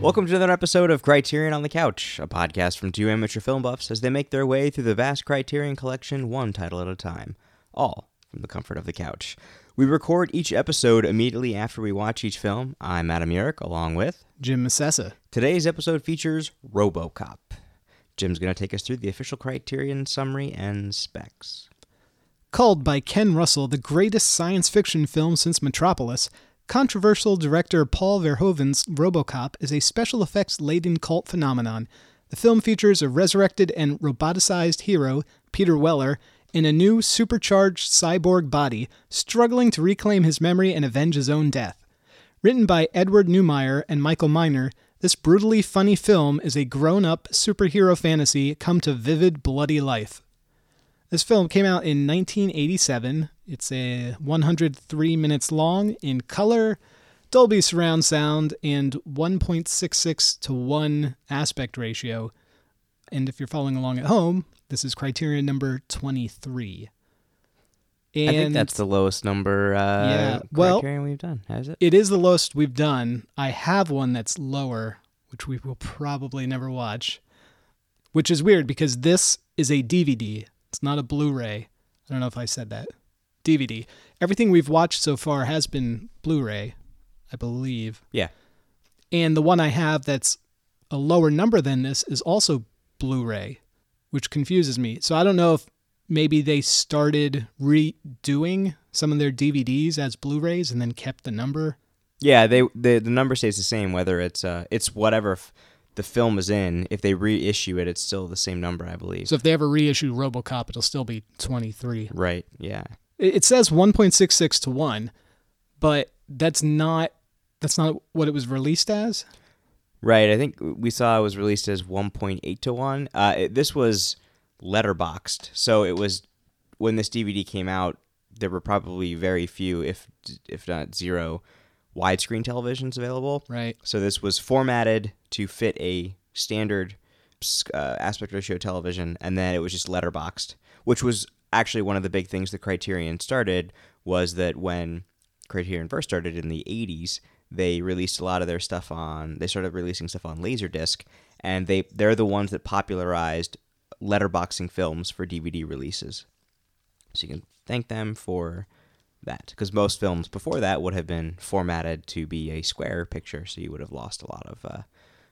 Welcome to another episode of Criterion on the Couch, a podcast from two amateur film buffs as they make their way through the vast Criterion collection one title at a time, all from the comfort of the couch. We record each episode immediately after we watch each film. I'm Adam Yurick, along with Jim Massessa. Today's episode features RoboCop. Jim's going to take us through the official Criterion summary and specs. Called by Ken Russell the greatest science fiction film since Metropolis, controversial director Paul Verhoeven's RoboCop is a special effects-laden cult phenomenon. The film features a resurrected and roboticized hero, Peter Weller, in a new, supercharged cyborg body, struggling to reclaim his memory and avenge his own death. Written by Edward Neumeier and Michael Miner, this brutally funny film is a grown-up superhero fantasy come to vivid, bloody life. This film came out in 1987. It's 103 minutes long in color, Dolby surround sound, and 1.66 to 1 aspect ratio. And if you're following along at home, this is Criterion number 23. And I think that's the lowest number Criterion we've done, has it? It is the lowest we've done. I have one that's lower, which we will probably never watch, which is weird because this is a DVD. It's not a Blu-ray. I don't know if I said that. DVD. Everything we've watched so far has been Blu-ray, I believe. Yeah. And the one I have that's a lower number than this is also Blu-ray, which confuses me. So I don't know if maybe they started redoing some of their DVDs as Blu-rays and then kept the number. Yeah, the number stays the same, whether it's whatever the film is in. If they reissue it, it's still the same number, I believe. So if they ever reissue RoboCop, it'll still be 23. Right, yeah. It says 1.66 to 1, but that's not what it was released as. Right. I think we saw it was released as 1.8 to 1. This was letterboxed, so it was when this DVD came out, there were probably very few, if not zero, widescreen televisions available. Right. So this was formatted to fit a standard aspect ratio television, and then it was just letterboxed, which was actually one of the big things that Criterion started was that when Criterion first started in the 80s, they released a lot of their stuff they started releasing stuff on Laserdisc, and they're the ones that popularized letterboxing films for DVD releases. So you can thank them for that, because most films before that would have been formatted to be a square picture, so you would have lost a lot of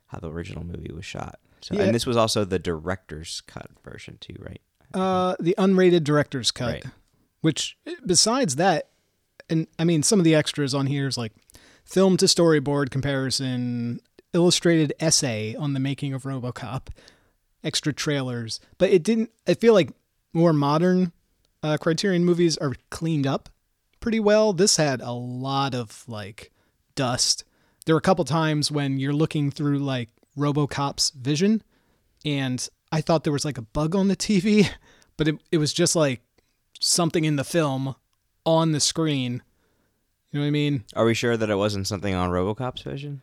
how the original movie was shot. So, yeah. And this was also the director's cut version too, right? The unrated director's cut, right. Which besides that, and I mean, some of the extras on here is like film to storyboard comparison, illustrated essay on the making of RoboCop, extra trailers, but I feel like more modern Criterion movies are cleaned up pretty well. This had a lot of like dust. There were a couple times when you're looking through like RoboCop's vision and I thought there was like a bug on the TV, but it was just like something in the film on the screen. You know what I mean? Are we sure that it wasn't something on RoboCop's vision?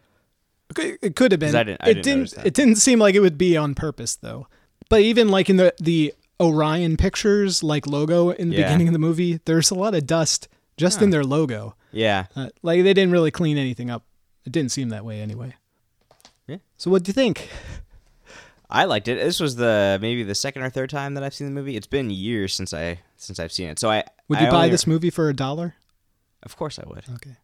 It could have been. I didn't. It didn't seem like it would be on purpose though. But even like in the Orion Pictures like logo in the beginning of the movie, there's a lot of dust just in their logo. Yeah. Like they didn't really clean anything up. It didn't seem that way anyway. Yeah. So what do you think? I liked it. This was maybe the second or third time that I've seen the movie. It's been years since I've seen it. So would you buy this movie for $1? Of course I would. Okay.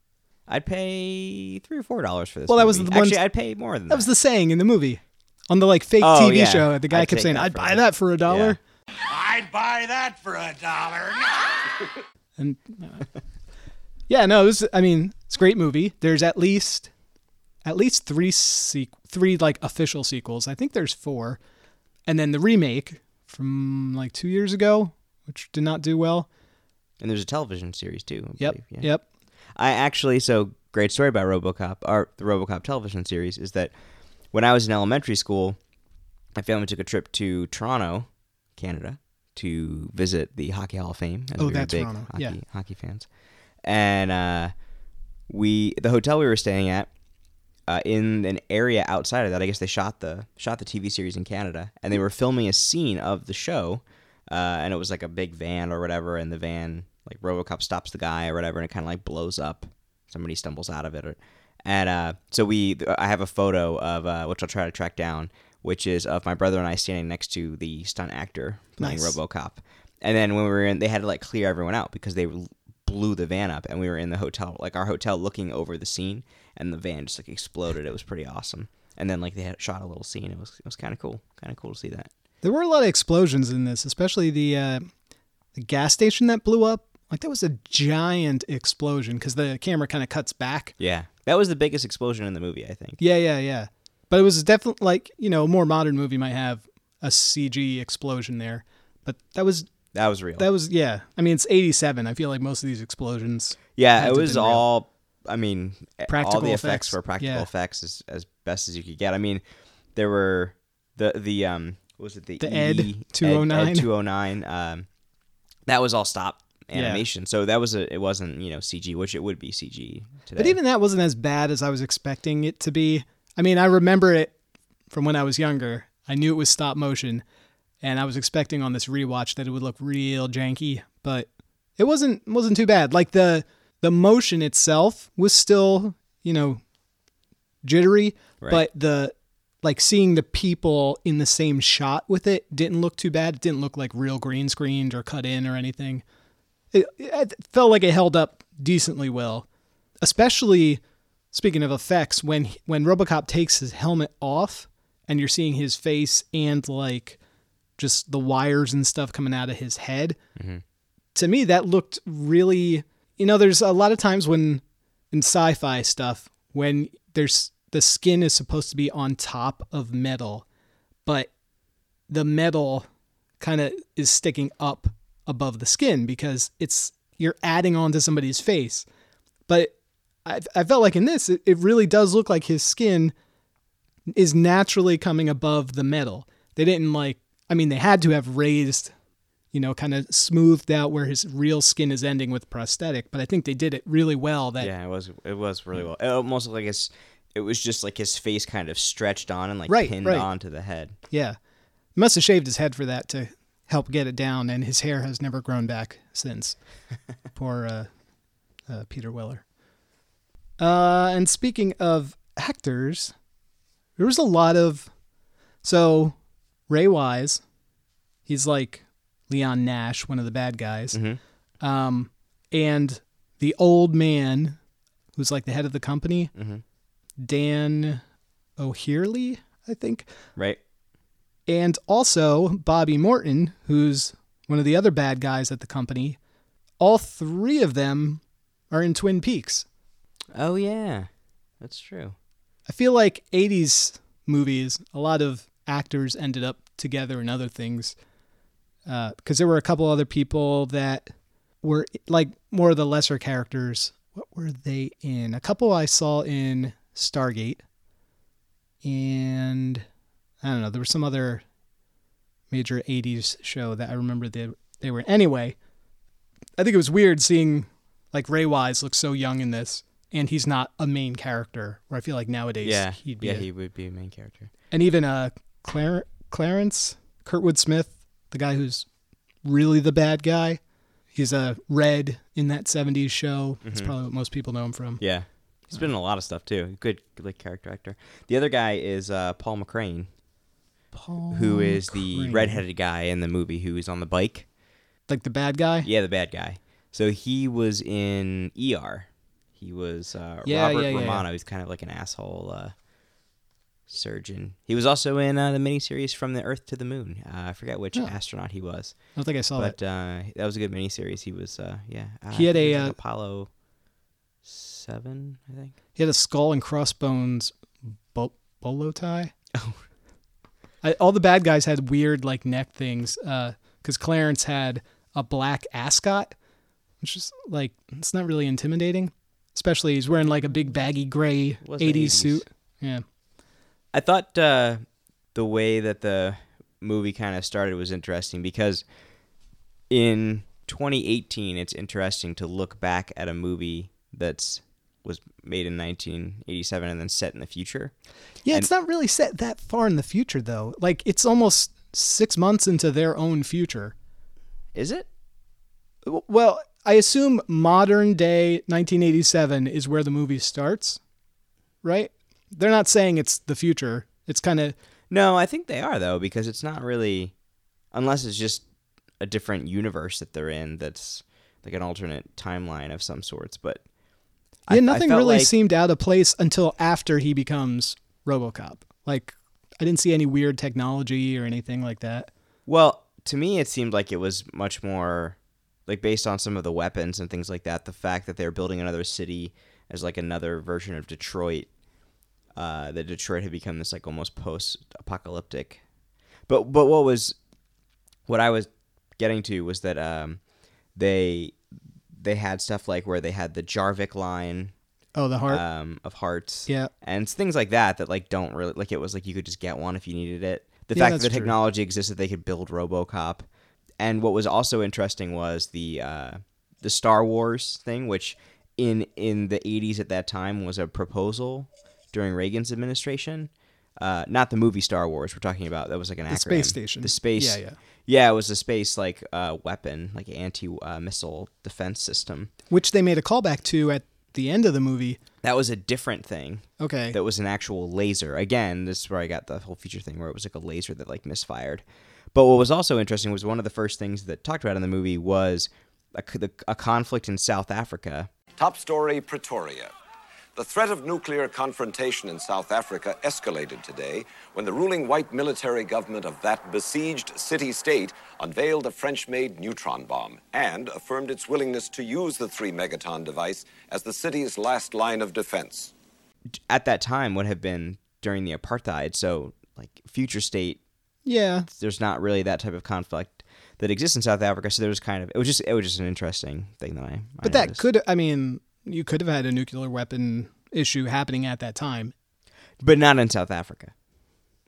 I'd pay $3 or $4 for this. Well, movie. That was the one. Actually, I'd pay more than that. That was the saying in the movie, on the like fake TV show. The guy kept saying, "I'd buy that for $1." I'd buy that for $1. And it was. I mean, it's a great movie. There's at least three like official sequels. I think there's 4, and then the remake from like 2 years ago, which did not do well. And there's a television series too. I believe. Great story about RoboCop. The RoboCop television series is that when I was in elementary school, my family took a trip to Toronto, Canada, to visit the Hockey Hall of Fame. And that's big Toronto. Hockey fans, and the hotel we were staying at. In an area outside of that, I guess they shot the TV series in Canada, and they were filming a scene of the show, and it was like a big van or whatever, and the van, like RoboCop stops the guy or whatever, and it kind of like blows up. Somebody stumbles out of it, And I have a photo of which I'll try to track down, which is of my brother and I standing next to the stunt actor playing RoboCop. And then when we were in, they had to like clear everyone out because they blew the van up, and we were in the hotel, like our hotel, looking over the scene, and the van just like exploded. It was pretty awesome. And then like they had shot a little scene. It was kind of cool to see that. There were a lot of explosions in this, especially the gas station that blew up. Like that was a giant explosion because the camera kind of cuts back. Yeah, that was the biggest explosion in the movie, I think. Yeah. But it was definitely like, you know, a more modern movie might have a CG explosion there, but that was real. That was, yeah. I mean, it's 87. I feel like most of these explosions. Yeah, it was all, I mean, practical all the effects were practical effects as best as you could get. I mean, there were the Ed 209. Ed 209. That was all stop animation. Yeah. So that was it wasn't, you know, CG, which it would be CG today. But even that wasn't as bad as I was expecting it to be. I mean, I remember it from when I was younger. I knew it was stop motion. And I was expecting on this rewatch that it would look real janky, but it wasn't too bad. Like the motion itself was still, you know, jittery, right. But the like seeing the people in the same shot with it didn't look too bad. It didn't look like real green screened or cut in or anything. It felt like it held up decently well, especially speaking of effects when RoboCop takes his helmet off and you're seeing his face and like just the wires and stuff coming out of his head. Mm-hmm. To me, that looked really, you know, there's a lot of times when in sci-fi stuff, when there's the skin is supposed to be on top of metal, but the metal kind of is sticking up above the skin because you're adding on to somebody's face. But I felt like in this, it really does look like his skin is naturally coming above the metal. They didn't like, I mean, they had to have raised, you know, kind of smoothed out where his real skin is ending with prosthetic, but I think they did it really well. That yeah, it was really well. It almost looked like it was just like his face kind of stretched on and like pinned onto the head. Yeah, he must have shaved his head for that to help get it down, and his hair has never grown back since. Poor Peter Weller. And speaking of actors, there was a lot of Ray Wise, he's like Leon Nash, one of the bad guys, mm-hmm. And the old man who's like the head of the company, mm-hmm. Dan O'Herlihy, I think. Right. And also Bobby Morton, who's one of the other bad guys at the company. All three of them are in Twin Peaks. Oh, yeah. That's true. I feel like 80s movies, a lot of actors ended up together in other things because there were a couple other people that were like more of the lesser characters. What were they in? A couple I saw in Stargate, and I don't know, there was some other major 80s show that I remember they were in. Anyway, I think it was weird seeing like Ray Wise look so young in this, and he's not a main character, where I feel like nowadays he would be a main character. And even Clarence, Kurtwood Smith, the guy who's really the bad guy. He's a Red in That '70s Show. Mm-hmm. That's probably what most people know him from. Yeah. He's been in a lot of stuff, too. Good character actor. The other guy is Paul McCrane. Who is the redheaded guy in the movie who is on the bike. Like the bad guy? Yeah, the bad guy. So he was in ER. He was Romano. Yeah. He's kind of like an asshole surgeon. He was also in the miniseries From the Earth to the Moon. I forget which astronaut he was. I don't think I saw that. That was a good miniseries. He was, he had a Apollo 7, I think. He had a skull and crossbones bolo tie. Oh, all the bad guys had weird like neck things. Because Clarence had a black ascot, which is like it's not really intimidating. Especially he's wearing like a big baggy gray 80s suit. Yeah. I thought the way that the movie kind of started was interesting because in 2018, it's interesting to look back at a movie that was made in 1987 and then set in the future. Yeah, it's not really set that far in the future, though. Like, it's almost 6 months into their own future. Is it? Well, I assume modern day 1987 is where the movie starts. right? They're not saying it's the future. It's kind of... No, I think they are, though, because it's not really... Unless it's just a different universe that they're in that's like an alternate timeline of some sorts, but... Yeah, nothing really seemed out of place until after he becomes RoboCop. Like, I didn't see any weird technology or anything like that. Well, to me, it seemed like it was much more... Like, based on some of the weapons and things like that, the fact that they're building another city as, like, another version of Detroit... that Detroit had become this like almost post-apocalyptic, but what I was getting to was that they had stuff like where they had the Jarvik line, the heart of hearts, yeah, and things like that like don't really like it was like you could just get one if you needed it. The fact that the technology existed, they could build RoboCop, and what was also interesting was the Star Wars thing, which in the 80s at that time was a proposal. During Reagan's administration, not the movie Star Wars we're talking about. That was like an acronym. The space station. The space. Yeah, it was a space like weapon, like anti-missile defense system. Which they made a callback to at the end of the movie. That was a different thing. Okay. That was an actual laser. Again, this is where I got the whole future thing where it was like a laser that like misfired. But what was also interesting was one of the first things that talked about in the movie was a conflict in South Africa. Top story, Pretoria. The threat of nuclear confrontation in South Africa escalated today when the ruling white military government of that besieged city-state unveiled a French-made neutron bomb and affirmed its willingness to use the 3-megaton device as the city's last line of defense. At that time would have been during the apartheid, so like future state, yeah, there's not really that type of conflict that exists in South Africa, so there was kind of it was just an interesting thing that I But that noticed. You could have had a nuclear weapon issue happening at that time. But not in South Africa.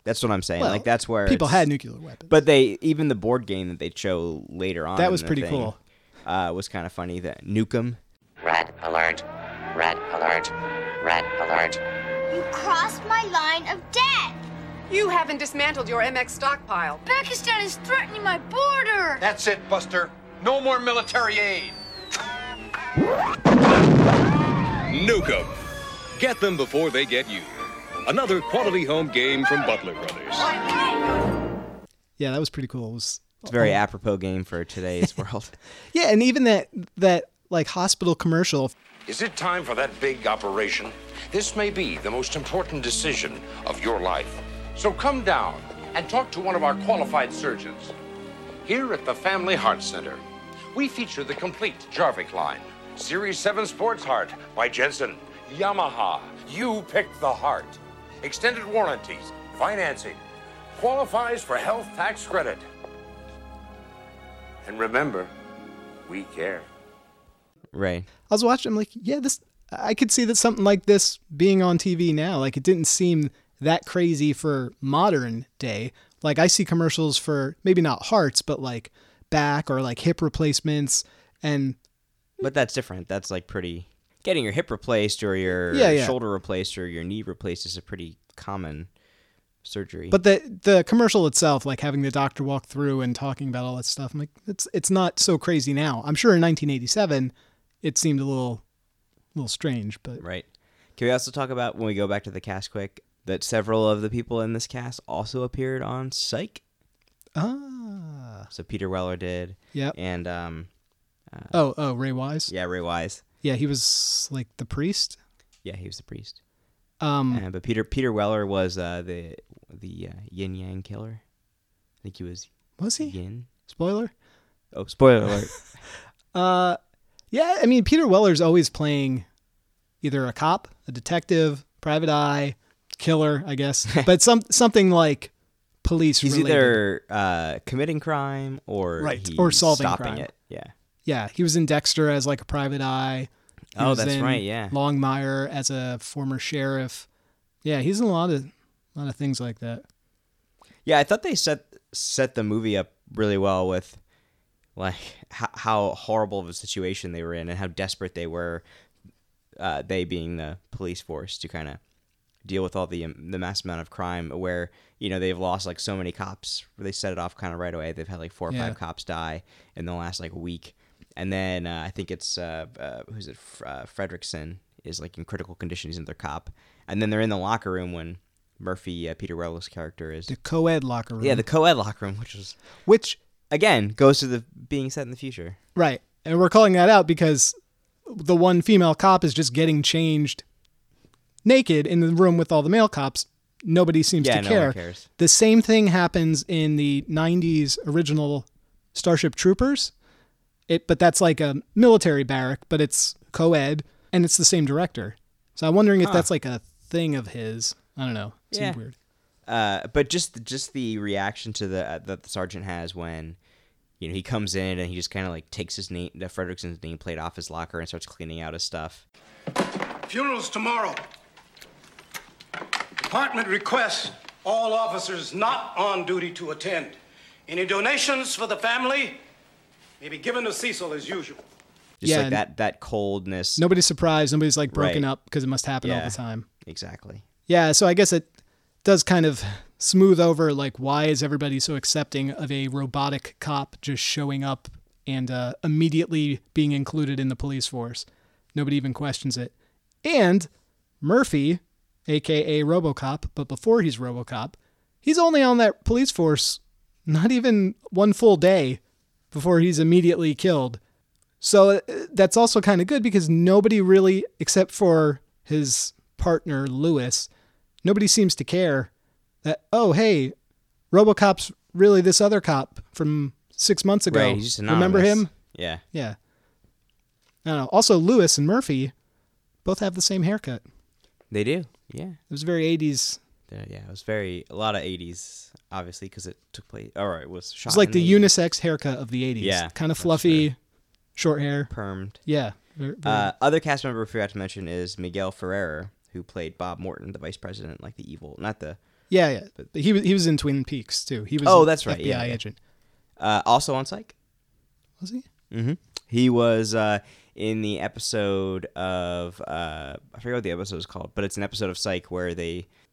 That's what I'm saying. Well, like that's where people had nuclear weapons. But even the board game that they show later on. That was pretty cool. Was kind of funny that Nukem. Red alert. Red alert. Red alert. You crossed my line of death. You haven't dismantled your MX stockpile. Pakistan is threatening my border. That's it, Buster. No more military aid. Nuke 'em. Get them before they get you. Another quality home game from Butler Brothers. Yeah, that was pretty cool. It's a very apropos game for today's world. Yeah, and even that like hospital commercial. Is it time for that big operation? This may be the most important decision of your life. So come down and talk to one of our qualified surgeons. Here at the Family Heart Center, we feature the complete Jarvik line. Series 7 Sports Heart by Jensen. Yamaha. You pick the heart. Extended warranties. Financing. Qualifies for health tax credit. And remember, we care. Right. I was watching, I'm like, yeah, I could see that something like this being on TV now. Like, it didn't seem that crazy for modern day. Like, I see commercials for, maybe not hearts, but like back or like hip replacements and... But that's different. That's like pretty... Getting your hip replaced or your shoulder replaced or your knee replaced is a pretty common surgery. But the commercial itself, like having the doctor walk through and talking about all that stuff, I'm like, it's not so crazy now. I'm sure in 1987, it seemed a little strange. But right. Can we also talk about, when we go back to the cast quick, that several of the people in this cast also appeared on Psych? Ah. So Peter Weller did. Yeah. And... Ray Wise? Yeah, Ray Wise. Yeah, he was like the priest? Yeah, he was the priest. But Peter Weller was the yin yang killer. I think he was. Was he? Yin. Spoiler? Oh, spoiler alert. Yeah, I mean, Peter Weller's always playing either a cop, a detective, private eye, killer, I guess. But something like police related. He's either committing crime or solving crime. It. Yeah. Yeah, he was in Dexter as like a private eye. He was in Longmire as a former sheriff. Yeah, he's in a lot of things like that. Yeah, I thought they set the movie up really well with like how horrible of a situation they were in and how desperate they were, they being the police force, to kind of deal with all the mass amount of crime where, you know, they've lost like so many cops. They set it off kind of right away. They've had like 4 or 5 cops die in the last like week. And then I think it's Fredrickson is like in critical condition. He's another cop. And then they're in the locker room when Murphy, Peter Weller's character, is... The co-ed locker room. Yeah, the co-ed locker room, which is... Which... Again, goes to the being set in the future. Right. And we're calling that out because the one female cop is just getting changed naked in the room with all the male cops. Nobody seems to care. No one cares. The same thing happens in the 90s original Starship Troopers. But that's like a military barrack, but it's co-ed, and it's the same director. So I'm wondering if that's like a thing of his. I don't know. It seemed weird. But just the reaction to that the sergeant has when, you know, he comes in and he just kind of like takes his name, Fredrickson's nameplate off his locker and starts cleaning out his stuff. Funeral's tomorrow. Department requests all officers not on duty to attend. Any donations for the family may be given to Cecil as usual. Just like that coldness. Nobody's surprised. Nobody's like broken up because it must happen all the time. Exactly. Yeah. So I guess it does kind of smooth over like why is everybody so accepting of a robotic cop just showing up and immediately being included in the police force. Nobody even questions it. And Murphy, a.k.a. RoboCop, but before he's RoboCop, he's only on that police force not even one full day before he's immediately killed. So that's also kind of good because nobody really, except for his partner, Lewis, nobody seems to care that, oh, hey, RoboCop's really this other cop from 6 months ago. Right, he's just anonymous. Remember him? Yeah. Yeah. I don't know. Also, Lewis and Murphy both have the same haircut. They do. Yeah. It was very 80s. Yeah, it was a lot of 80s, obviously, because it took place, or it was shot in the 80s. It was like the unisex haircut of the 80s. Yeah. Kind of fluffy, short hair. Permed. Yeah. Other cast member we forgot to mention is Miguel Ferrer, who played Bob Morton, the vice president, like the evil, not the... Yeah, yeah. But he was in Twin Peaks, too. He was that's right. FBI agent. Also on Psych. Was he? Mm-hmm. He was in the episode of... I forget what the episode is called, but it's an episode of Psych where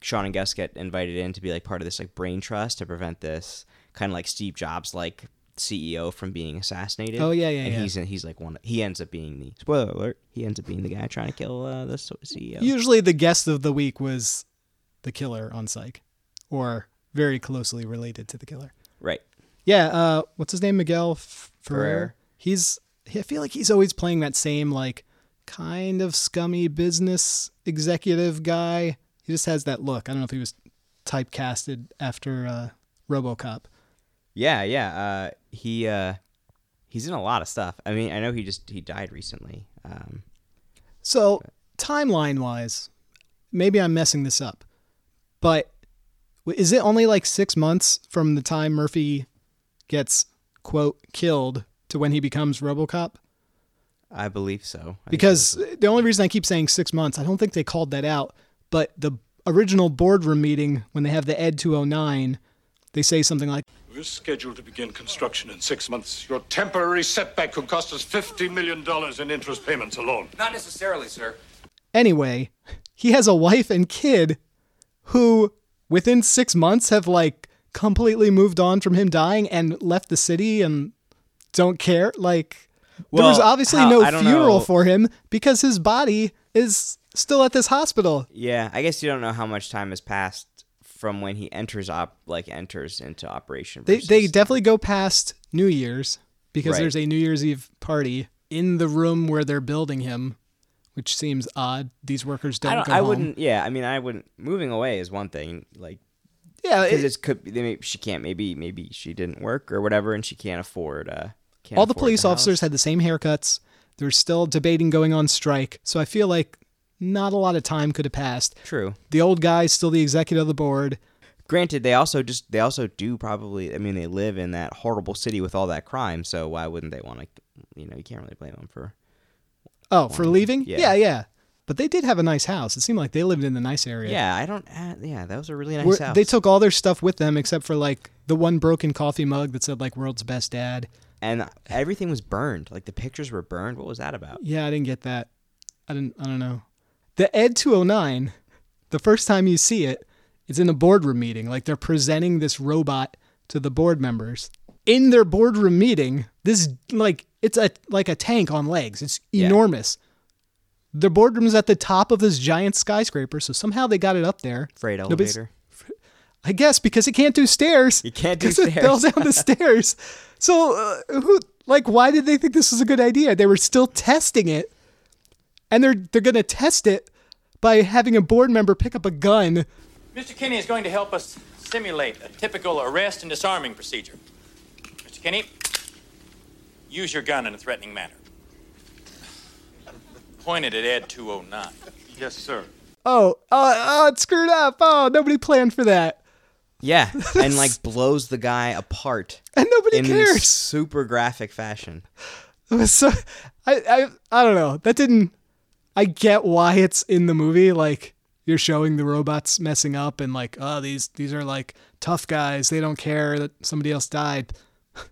Sean and Gus get invited in to be like part of this like brain trust to prevent this kind of like Steve Jobs like CEO from being assassinated. Oh yeah, yeah. And he's like one. He ends up being the spoiler alert. He ends up being the guy trying to kill the CEO. Usually the guest of the week was the killer on Psych, or very closely related to the killer. Right. Yeah. What's his name? Miguel Ferrer. He's. I feel like he's always playing that same like kind of scummy business executive guy. He just has that look. I don't know if he was typecasted after RoboCop. Yeah, yeah. He's in a lot of stuff. I mean, I know he died recently. Timeline-wise, maybe I'm messing this up, but is it only like 6 months from the time Murphy gets, quote, killed to when he becomes RoboCop? I believe so. Because the only reason I keep saying 6 months, I don't think they called that out. But the original boardroom meeting, when they have the Ed 209, they say something like, "We're scheduled to begin construction in 6 months. Your temporary setback could cost us $50 million in interest payments alone." "Not necessarily, sir." Anyway, he has a wife and kid who, within 6 months, have like completely moved on from him dying and left the city and don't care. Like, well, there was obviously no funeral for him because his body is... still at this hospital. Yeah, I guess you don't know how much time has passed from when he enters into operation. They definitely go past New Year's because there's a New Year's Eve party in the room where they're building him, which seems odd. These workers don't go home. I wouldn't. Moving away is one thing. Like, yeah, maybe she didn't work or whatever, and she can't afford. All the police officers had the same haircuts. There's still debating going on strike, so I feel like. Not a lot of time could have passed. True. The old guy's still the executive of the board. Granted, they also do probably. I mean, they live in that horrible city with all that crime. So why wouldn't they want to? You know, you can't really blame them for. Oh, for leaving? Yeah. But they did have a nice house. It seemed like they lived in a nice area. Yeah, I don't. Yeah, that was a really nice house. They took all their stuff with them except for like the one broken coffee mug that said like "World's Best Dad," and everything was burned. Like the pictures were burned. What was that about? Yeah, I didn't get that. I don't know. The Ed 209, the first time you see it, it's in a boardroom meeting. Like, they're presenting this robot to the board members. In their boardroom meeting, this, like, it's a tank on legs. It's enormous. Their boardroom's at the top of this giant skyscraper, so somehow they got it up there. Freight elevator. I guess, because it can't do stairs. You can't do stairs. Because it fell down the stairs. So, why did they think this was a good idea? They were still testing it, and they're going to test it by having a board member pick up a gun. Mr. Kinney is going to help us simulate a typical arrest and disarming procedure. Mr. Kinney, use your gun in a threatening manner. Pointed at Ed 209. Yes, sir. Oh, it's screwed up. Oh, nobody planned for that. Yeah, and blows the guy apart. And nobody cares. In super graphic fashion. So, I don't know. I get why it's in the movie. You're showing the robots messing up and these are tough guys. They don't care that somebody else died.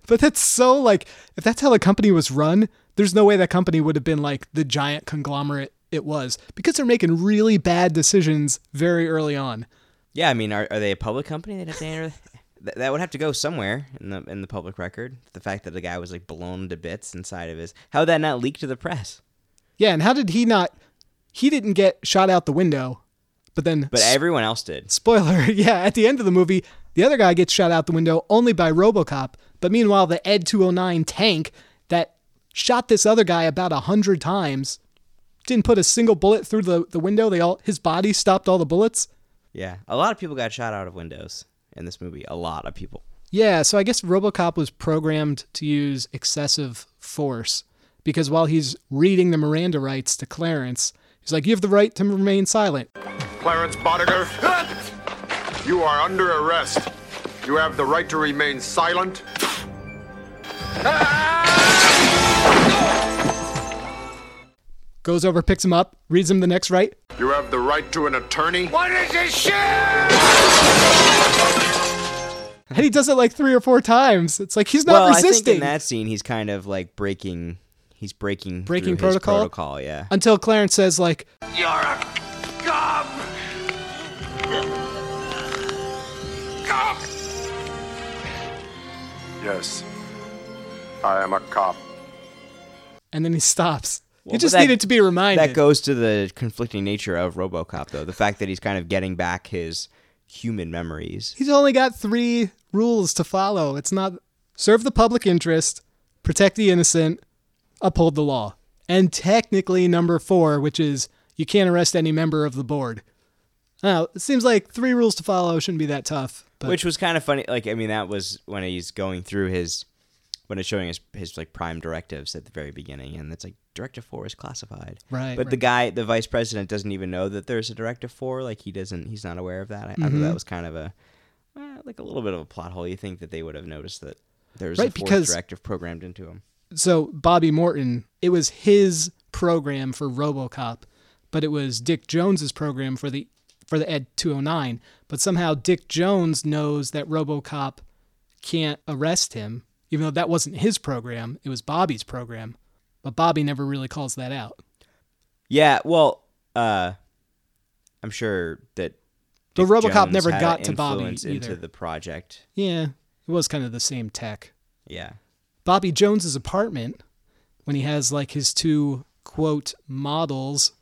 But that's so if that's how the company was run, there's no way that company would have been the giant conglomerate it was, because they're making really bad decisions very early on. Yeah, I mean, are they a public company? They'd have to enter, that would have to go somewhere in the public record. The fact that the guy was blown to bits inside of his... How did that not leak to the press? Yeah, and how did he not... He didn't get shot out the window, but everyone else did. Spoiler, yeah, at the end of the movie, the other guy gets shot out the window only by RoboCop, but meanwhile, the Ed 209 tank that shot this other guy about 100 times... didn't put a single bullet through the window. His body stopped all the bullets. Yeah, a lot of people got shot out of windows in this movie. A lot of people. Yeah, so I guess RoboCop was programmed to use excessive force, because while he's reading the Miranda rights to Clarence, he's like, "You have the right to remain silent." Clarence Boddicker, you are under arrest. You have the right to remain silent. Goes over, picks him up, reads him the next right. You have the right to an attorney. What is this shit? And he does it 3 or 4 times. It's he's not resisting. I think in that scene, he's kind of breaking protocol, yeah. Until Clarence says you're a gob. Cop. Yes, I am a cop. And then he stops. Well, you just needed to be reminded. That goes to the conflicting nature of RoboCop, though. The fact that he's kind of getting back his human memories. He's only got 3 rules to follow. It's not serve the public interest, protect the innocent, uphold the law. And technically number 4, which is you can't arrest any member of the board. Now, it seems 3 rules to follow shouldn't be that tough. But... Which was kind of funny. That was when he's going through when it's showing his prime directives at the very beginning. And it's Directive 4 is classified. Right. But right. The guy, the vice president, doesn't even know that there's a Directive 4. He's not aware of that. I thought that was kind of a little bit of a plot hole. You think that they would have noticed that there's a fourth directive programmed into him. So Bobby Morton, it was his program for RoboCop, but it was Dick Jones's program for the Ed 209. But somehow Dick Jones knows that RoboCop can't arrest him, even though that wasn't his program. It was Bobby's program. But Bobby never really calls that out. Yeah, well, I'm sure that the RoboCop never got to Bobby either. Into the project. Yeah, it was kind of the same tech. Yeah, Bobby Jones's apartment, when he has his 2 quote models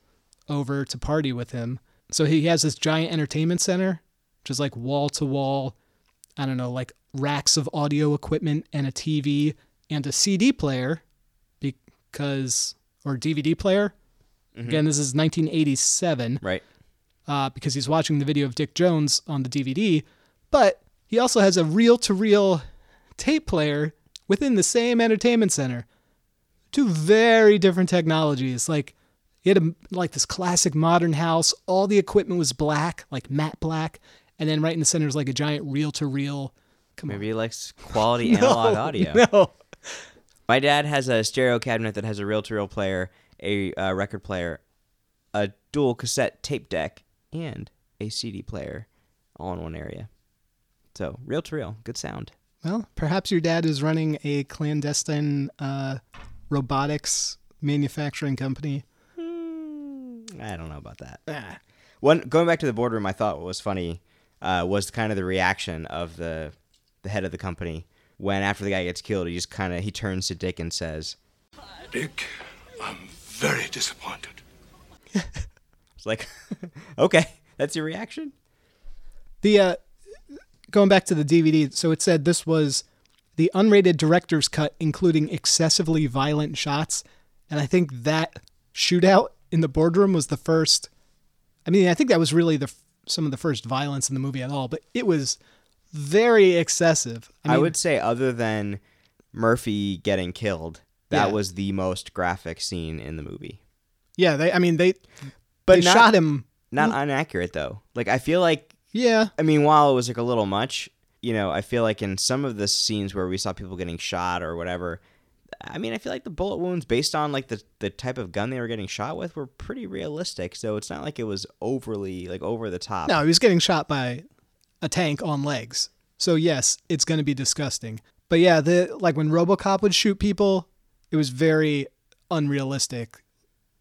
over to party with him. So he has this giant entertainment center, which is wall to wall. I don't know, racks of audio equipment and a TV and a CD player. Or DVD player. Mm-hmm. Again, this is 1987. Right. Because he's watching the video of Dick Jones on the DVD, but he also has a reel-to-reel tape player within the same entertainment center. 2 very different technologies. He had this classic modern house. All the equipment was black, matte black, and then right in the center was a giant reel-to-reel. Maybe he likes quality analog audio. No. My dad has a stereo cabinet that has a reel-to-reel player, a record player, a dual cassette tape deck, and a CD player all in one area. So, reel-to-reel, good sound. Well, perhaps your dad is running a clandestine robotics manufacturing company. I don't know about that. Ah. Going back to the boardroom, I thought what was funny was kind of the reaction of the head of the company. When after the guy gets killed, he turns to Dick and says, "Dick, I'm very disappointed. I was like, okay, that's your reaction? The going back to the DVD, so it said this was the unrated director's cut, including excessively violent shots. And I think that shootout in the boardroom was the first. I mean, I think that was really some of the first violence in the movie at all, but it was very excessive. I would say other than Murphy getting killed, that was the most graphic scene in the movie. Yeah, they shot him. Not inaccurate, though. Like, I feel like, yeah. I mean, while it was like a little much, you know, I feel like in some of the scenes where we saw people getting shot or whatever, I mean, I feel like the bullet wounds based on like the type of gun they were getting shot with were pretty realistic. So it's not like it was overly like over the top. No, he was getting shot by a tank on legs. So yes, it's going to be disgusting. But yeah, like when RoboCop would shoot people, it was very unrealistic.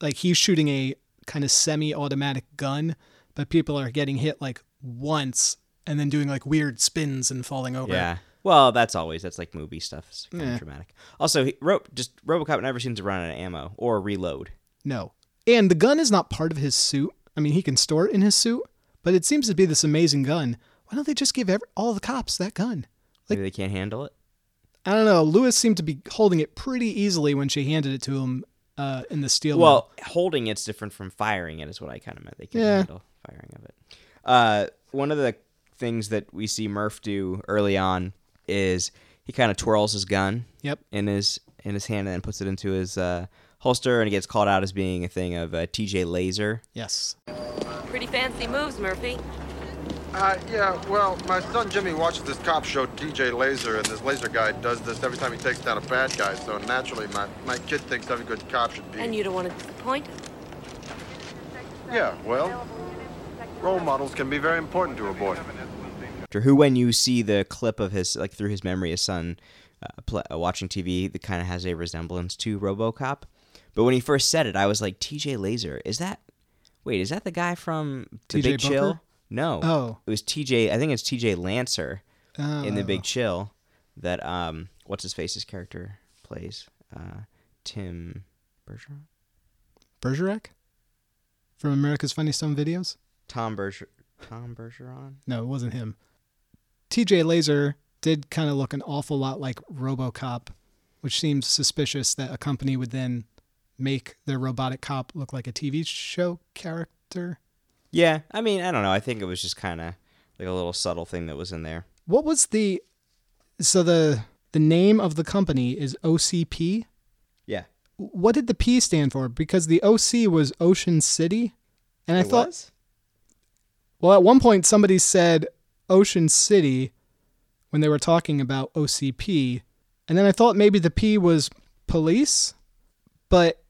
Like he's shooting a kind of semi-automatic gun, but people are getting hit like once and then doing like weird spins and falling over. Yeah. Well, that's like movie stuff. It's kind of dramatic. Also, RoboCop never seems to run out of ammo or reload. No. And the gun is not part of his suit. I mean, he can store it in his suit, but it seems to be this amazing gun. Why don't they just give all the cops that gun? Like, maybe they can't handle it? I don't know. Lewis seemed to be holding it pretty easily when she handed it to him in the steel. Well, holding it's different from firing it is what I kind of meant. They can't handle firing of it. One of the things that we see Murph do early on is he kind of twirls his gun in his hand and then puts it into his holster, and he gets called out as being a thing of TJ Laser. Yes. Pretty fancy moves, Murphy. Well, my son Jimmy watches this cop show, TJ Laser, and this laser guy does this every time he takes down a bad guy, so naturally my kid thinks every good cop should be. And you don't want to disappoint him. Yeah, well, role models can be very important to a boy. Who, when you see the clip of his, like through his memory, his son watching TV, that kind of has a resemblance to RoboCop. But when he first said it, I was like, TJ Laser, is that the guy from The Big Chill? No. Oh. It was TJ, I think it's TJ Lancer in The Big Chill that, what's-his-face's character plays? Tim Bergeron? Bergerac? From America's Funniest Home Videos? Tom Bergeron? No, it wasn't him. TJ Laser did kind of look an awful lot like RoboCop, which seems suspicious that a company would then make their robotic cop look like a TV show character. Yeah, I mean, I don't know. I think it was just kind of like a little subtle thing that was in there. What was the name of the company is OCP? Yeah. What did the P stand for? Because the OC was Ocean City, and I thought. Well, at one point somebody said Ocean City when they were talking about OCP, and then I thought maybe the P was police, but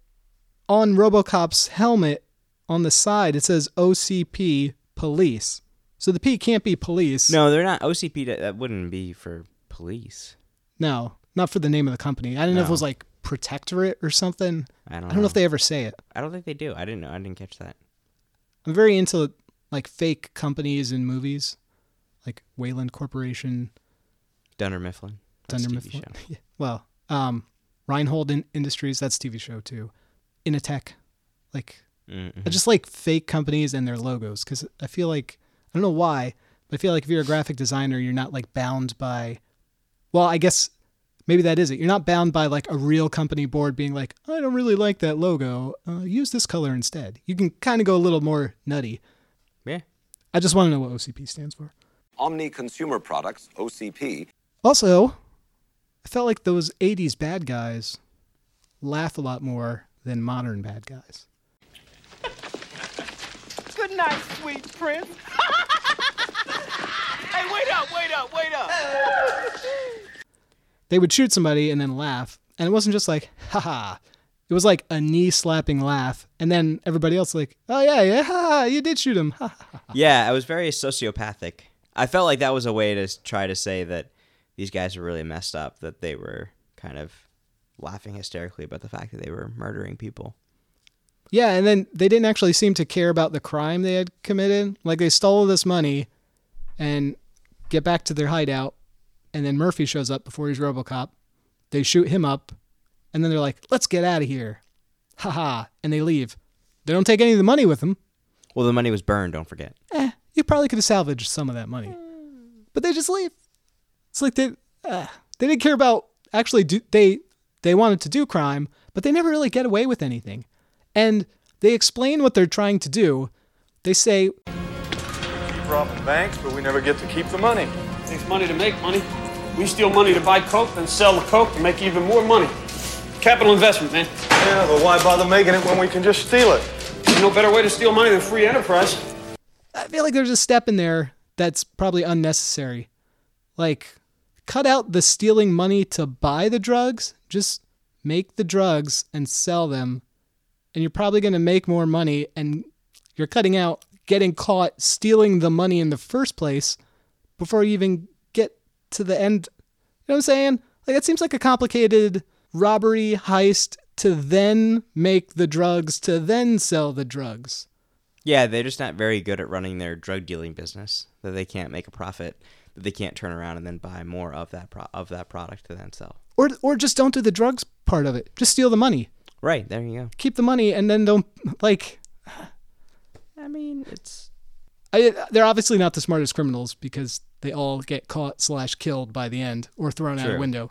on RoboCop's helmet on the side it says OCP police, so the P can't be police. No, they're not. OCP, that wouldn't be for police. No, not for the name of the company. I didn't know if it was like Protectorate or something. I don't know if they ever say it. I don't think they do. I didn't know. I didn't catch that. I'm very into like fake companies in movies. Like Wayland Corporation. Dunder Mifflin. Yeah. Well, Reinhold Industries, that's a TV show too. Initech. Like, I just like fake companies and their logos, because I feel like, I don't know why, but I feel like if you're a graphic designer, you're not like bound by, well, I guess maybe that is it. You're not bound by like a real company board being like, I don't really like that logo. Use this color instead. You can kind of go a little more nutty. Yeah. I just want to know what OCP stands for. Omni Consumer Products, OCP. Also, I felt like those 80s bad guys laugh a lot more than modern bad guys. Good night, sweet prince. Hey, wait up. They would shoot somebody and then laugh. And it wasn't just like, ha-ha. It was like a knee-slapping laugh. And then everybody else like, oh, yeah, ha-ha, you did shoot him. Yeah, I was very sociopathic. I felt like that was a way to try to say that these guys were really messed up, that they were kind of laughing hysterically about the fact that they were murdering people. Yeah, and then they didn't actually seem to care about the crime they had committed. Like, they stole all this money and get back to their hideout, and then Murphy shows up before he's RoboCop. They shoot him up, and then they're like, let's get out of here. Ha ha, and they leave. They don't take any of the money with them. Well, the money was burned, don't forget. You probably could have salvaged some of that money. But they just leave. It's like they didn't care about, actually, they wanted to do crime, but they never really get away with anything. And they explain what they're trying to do. They say, "We rob the banks, but we never get to keep the money. It takes money to make money. We steal money to buy coke, then sell the coke and make even more money. Capital investment, man." Yeah, but why bother making it when we can just steal it? There's no better way to steal money than free enterprise. I feel like there's a step in there that's probably unnecessary. Like, cut out the stealing money to buy the drugs. Just make the drugs and sell them. And you're probably going to make more money, and you're cutting out getting caught stealing the money in the first place before you even get to the end. You know what I'm saying? Like, that seems like a complicated robbery heist to then make the drugs, to then sell the drugs. Yeah, they're just not very good at running their drug dealing business, that they can't make a profit, that they can't turn around and then buy more of that product to then sell. Or just don't do the drugs part of it. Just steal the money. Right, there you go. Keep the money and then don't, like, I mean, it's... they're obviously not the smartest criminals because they all get caught / killed by the end or thrown out a window.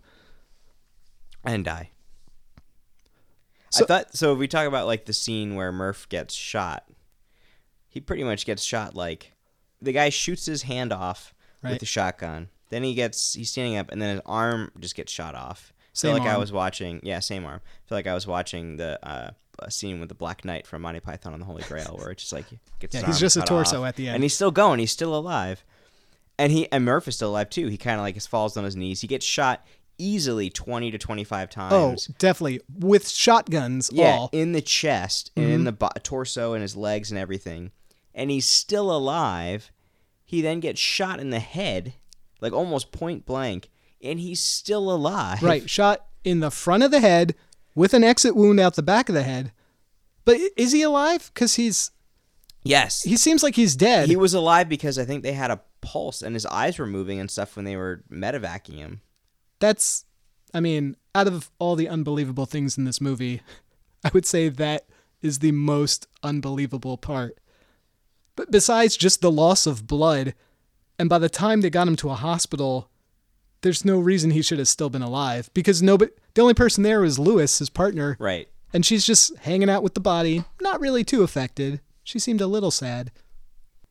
And die. So, if we talk about, like, the scene where Murph gets shot, he pretty much gets shot, like, the guy shoots his hand off with the shotgun. Then he's standing up, and then his arm just gets shot off. Same arm. I feel like I was watching the scene with the Black Knight from Monty Python on the Holy Grail, where it's just like gets his arm, he's just a torso off at the end, and he's still going, he's still alive, and Murph is still alive too. He kind of like falls on his knees. He gets shot easily 20 to 25 times. Oh, definitely with shotguns. Yeah, all in the chest, and in the torso, and his legs, and everything, and he's still alive. He then gets shot in the head, like almost point blank. And he's still alive. Right. Shot in the front of the head with an exit wound out the back of the head. But is he alive? Because he's... Yes. He seems like he's dead. He was alive because I think they had a pulse and his eyes were moving and stuff when they were medevacing him. That's... I mean, out of all the unbelievable things in this movie, I would say that is the most unbelievable part. But besides just the loss of blood, and by the time they got him to a hospital... There's no reason he should have still been alive because the only person there was Lewis, his partner. Right. And she's just hanging out with the body, not really too affected. She seemed a little sad.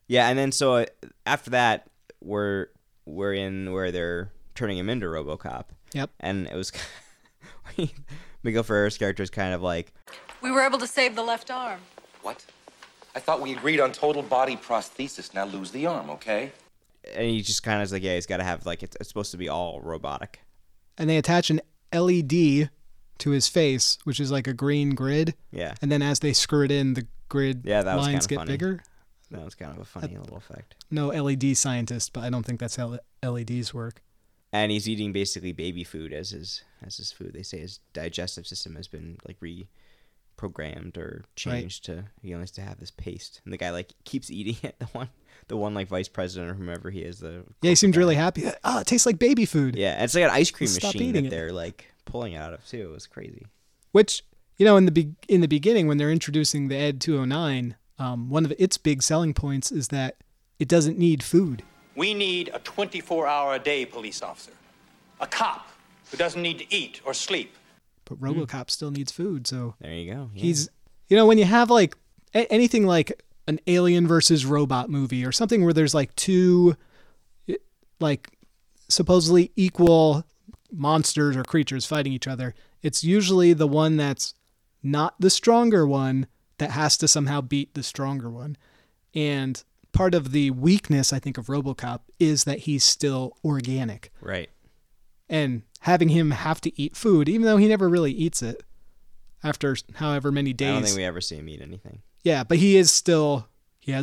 Yeah, and then so after that, we're in where they're turning him into RoboCop. Yep. And it was Miguel Ferrer's character is kind of like, "We were able to save the left arm." "What? I thought we agreed on total body prosthesis. Now lose the arm, okay?" And he just kind of is like, yeah, he's got to have, like, it's supposed to be all robotic. And they attach an LED to his face, which is like a green grid. Yeah. And then as they screw it in, the grid lines get bigger. That was kind of a funny little effect. No LED scientist, but I don't think that's how LEDs work. And he's eating basically baby food as his food. They say his digestive system has been, like, reprogrammed or changed to, he only has to have this paste. And the guy, like, keeps eating it, the one like vice president or whomever he is. He seemed really happy. Oh, it tastes like baby food. Yeah, and it's like an ice cream machine that they're like pulling out of too. It was crazy. Which, you know, in the beginning when they're introducing the Ed 209, one of its big selling points is that it doesn't need food. "We need a 24-hour-a-day police officer, a cop who doesn't need to eat or sleep." But RoboCop still needs food, so there you go. Yeah. He's, you know, when you have like anything like an alien versus robot movie or something where there's like two like supposedly equal monsters or creatures fighting each other, it's usually the one that's not the stronger one that has to somehow beat the stronger one. And part of the weakness, I think, of RoboCop is that he's still organic. Right. And having him have to eat food, even though he never really eats it after however many days. I don't think we ever see him eat anything. Yeah, but he has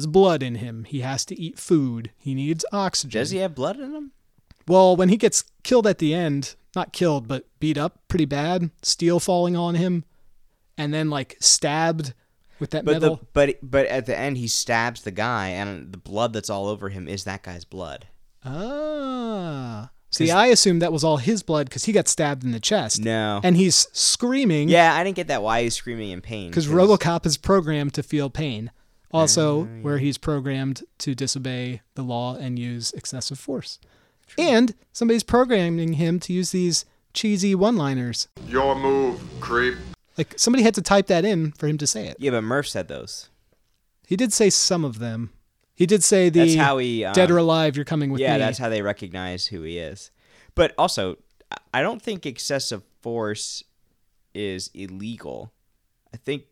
blood in him. He has to eat food. He needs oxygen. Does he have blood in him? Well, when he gets killed at the end, not killed, but beat up pretty bad, steel falling on him, and then like stabbed with that metal. But at the end, he stabs the guy, and the blood that's all over him is that guy's blood. Ah. See, I assumed that was all his blood because he got stabbed in the chest. No. And he's screaming. Yeah, I didn't get that why he's screaming in pain. Because RoboCop is programmed to feel pain. Also, where he's programmed to disobey the law and use excessive force. True. And somebody's programming him to use these cheesy one-liners. Your move, creep. Like, somebody had to type that in for him to say it. Yeah, but Murph said those. He did say some of them. He did say that's how he, dead or alive, you're coming with me. Yeah, that's how they recognize who he is. But also, I don't think excessive force is illegal. I think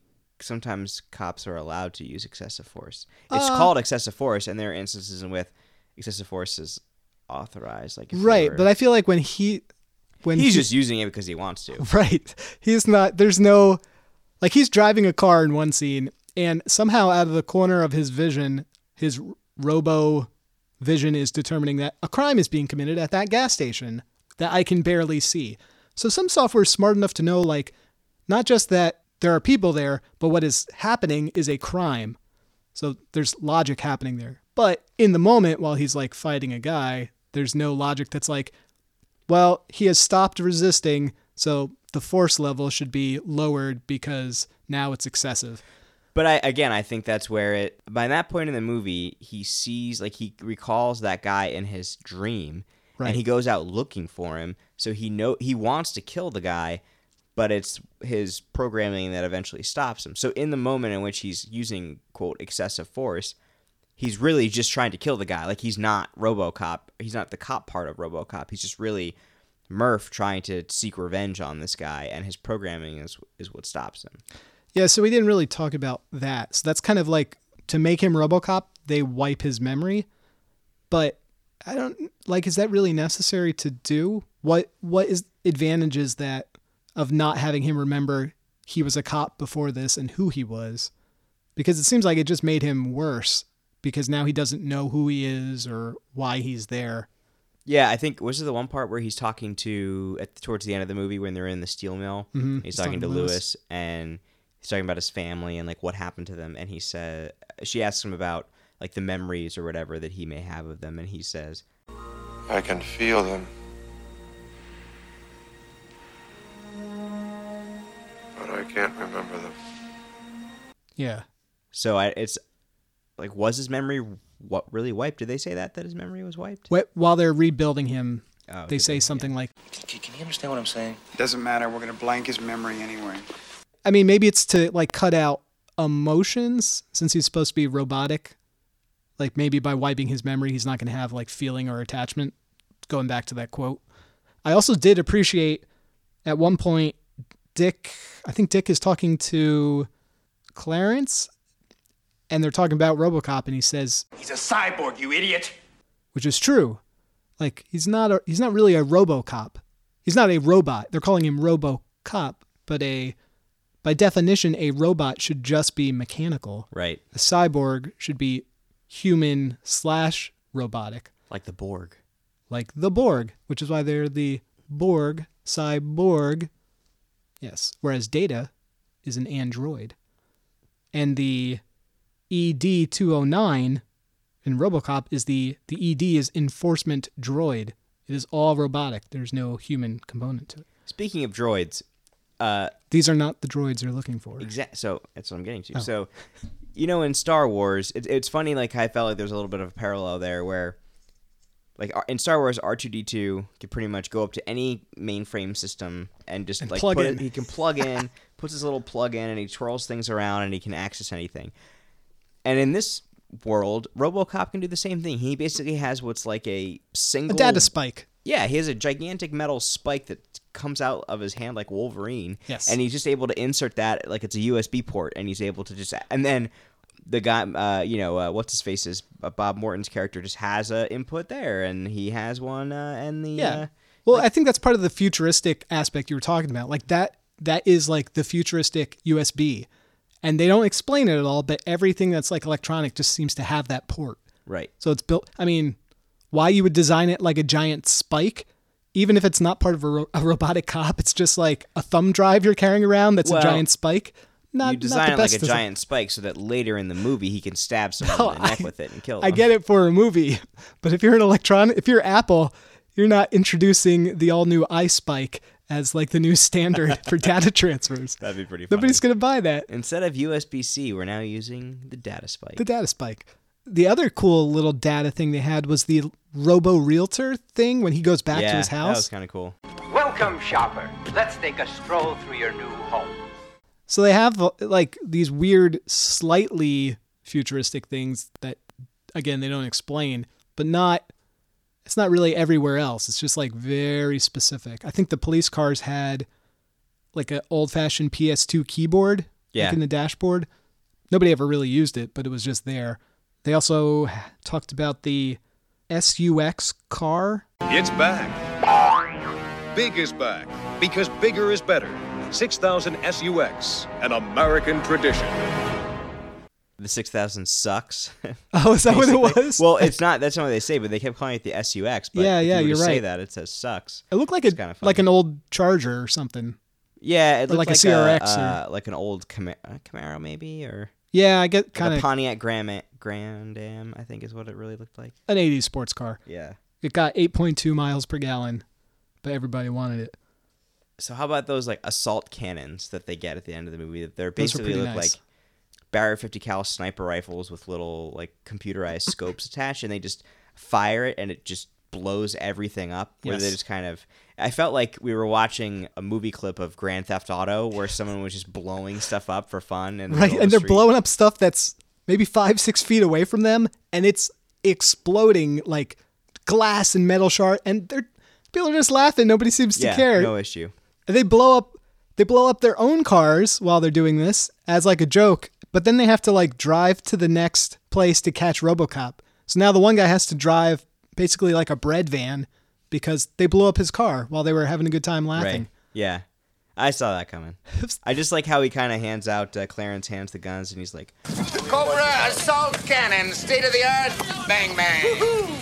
sometimes cops are allowed to use excessive force. It's called excessive force, and there are instances in which excessive force is authorized. Like right, but I feel like when he... He's just using it because he wants to. Right. He's not... There's no... Like, he's driving a car in one scene, and somehow out of the corner of his vision... His robo vision is determining that a crime is being committed at that gas station that I can barely see. So some software is smart enough to know, like, not just that there are people there, but what is happening is a crime. So there's logic happening there. But in the moment, while he's, like, fighting a guy, there's no logic that's like, well, he has stopped resisting, so the force level should be lowered because now it's excessive. But I think that's where it, by that point in the movie, he sees, like, he recalls that guy in his dream, right. And he goes out looking for him. So he wants to kill the guy, but it's his programming that eventually stops him. So in the moment in which he's using, quote, excessive force, he's really just trying to kill the guy. Like, he's not RoboCop. He's not the cop part of RoboCop. He's just really Murph trying to seek revenge on this guy, and his programming is what stops him. Yeah, so we didn't really talk about that. So that's kind of like, to make him RoboCop, they wipe his memory. But I don't, like, is that really necessary to do? What is advantages that of not having him remember he was a cop before this and who he was? Because it seems like it just made him worse because now he doesn't know who he is or why he's there. Yeah, I think, was it the one part where he's talking to, towards the end of the movie when they're in the steel mill? Mm-hmm. He's talking to Lewis and... He's talking about his family and, like, what happened to them. And he said, she asks him about, like, the memories or whatever that he may have of them. And he says, I can feel them. But I can't remember them. Yeah. So it's like, was his memory really wiped? Did they say that his memory was wiped? While they're rebuilding him, they say something like, can you understand what I'm saying? Doesn't matter. We're going to blank his memory anyway. I mean, maybe it's to, like, cut out emotions since he's supposed to be robotic. Like, maybe by wiping his memory, he's not going to have, like, feeling or attachment. Going back to that quote. I also did appreciate at one point, Dick is talking to Clarence and they're talking about RoboCop and he says, he's a cyborg, you idiot. Which is true. Like, he's not really a RoboCop. He's not a robot. They're calling him RoboCop, but by definition, a robot should just be mechanical. Right. A cyborg should be human / robotic. Like the Borg. Like the Borg, which is why they're the Borg, cyborg. Yes. Whereas Data is an android. And the Ed 209 in RoboCop is the ED is enforcement droid. It is all robotic. There's no human component to it. Speaking of droids... these are not the droids you're looking for. Exactly. So that's what I'm getting to. Oh. So, you know, in Star Wars, it's funny, like, I felt like there's a little bit of a parallel there where, like, in Star Wars, R2-D2 could pretty much go up to any mainframe system and just, and like, he can plug in, puts his little plug in, and he twirls things around, and he can access anything. And in this world, RoboCop can do the same thing. He basically has what's like a data spike. Yeah, he has a gigantic metal spike that comes out of his hand like Wolverine. Yes. And he's just able to insert that like it's a USB port, and he's able to just... And then the guy, what's-his-face is Bob Morton's character just has an input there, and he has one and the... Yeah. I think that's part of the futuristic aspect you were talking about. Like, that is like the futuristic USB. And they don't explain it at all, but everything that's like electronic just seems to have that port. Right. So it's built... I mean... Why you would design it like a giant spike, even if it's not part of a robotic cop, it's just like a thumb drive you're carrying around that's a giant spike. Not, you design not the best it like a giant spike so that later in the movie he can stab someone in the neck with it and kill them. I get it for a movie, but if you're Apple, You're not introducing the all-new iSpike as like the new standard for data transfers. That'd be pretty funny. Nobody's going to buy that. Instead of USB-C, we're now using the data spike. The data spike. The other cool little data thing they had was the robo-realtor thing when he goes back to his house. Yeah, that was kind of cool. Welcome, shopper. Let's take a stroll through your new home. So they have like these weird, slightly futuristic things that, again, they don't explain, but not... It's not really everywhere else. It's just like very specific. I think the police cars had like an old-fashioned PS2 keyboard like in the dashboard. Nobody ever really used it, but it was just there. They also talked about the SUX car. It's back. Big is back because bigger is better. 6000 SUX, an American tradition. The 6000 SUX. Oh, is that what it was? Well, it's not. That's not what they say, but they kept calling it the SUX. But if you were to say that, it says SUX. It looked like an old Charger or something. Yeah, it looked like a CRX or like an old Camaro maybe, or I get kind of like a Pontiac Grand Am, I think is what it really looked like. An 80s sports car. Yeah. It got 8.2 miles per gallon, but everybody wanted it. So how about those like assault cannons that they get at the end of the movie? They're basically look nice. Like Barrett 50 cal sniper rifles with little like computerized scopes attached, and they just fire it and it just blows everything up. Where they just kind of, I felt like we were watching a movie clip of Grand Theft Auto where someone was just blowing stuff up for fun, and they're blowing up stuff that's maybe 5-6 feet away from them, and it's exploding like glass and metal shard, and people are just laughing. Nobody seems to care. No issue. And they blow up their own cars while they're doing this as like a joke. But then they have to like drive to the next place to catch RoboCop. So now the one guy has to drive basically like a bread van because they blew up his car while they were having a good time laughing. Right. Yeah. I saw that coming. I just like how he kind of hands out, Clarence hands the guns and he's like, Cobra assault cannon, state of the art, bang, bang. Woo-hoo!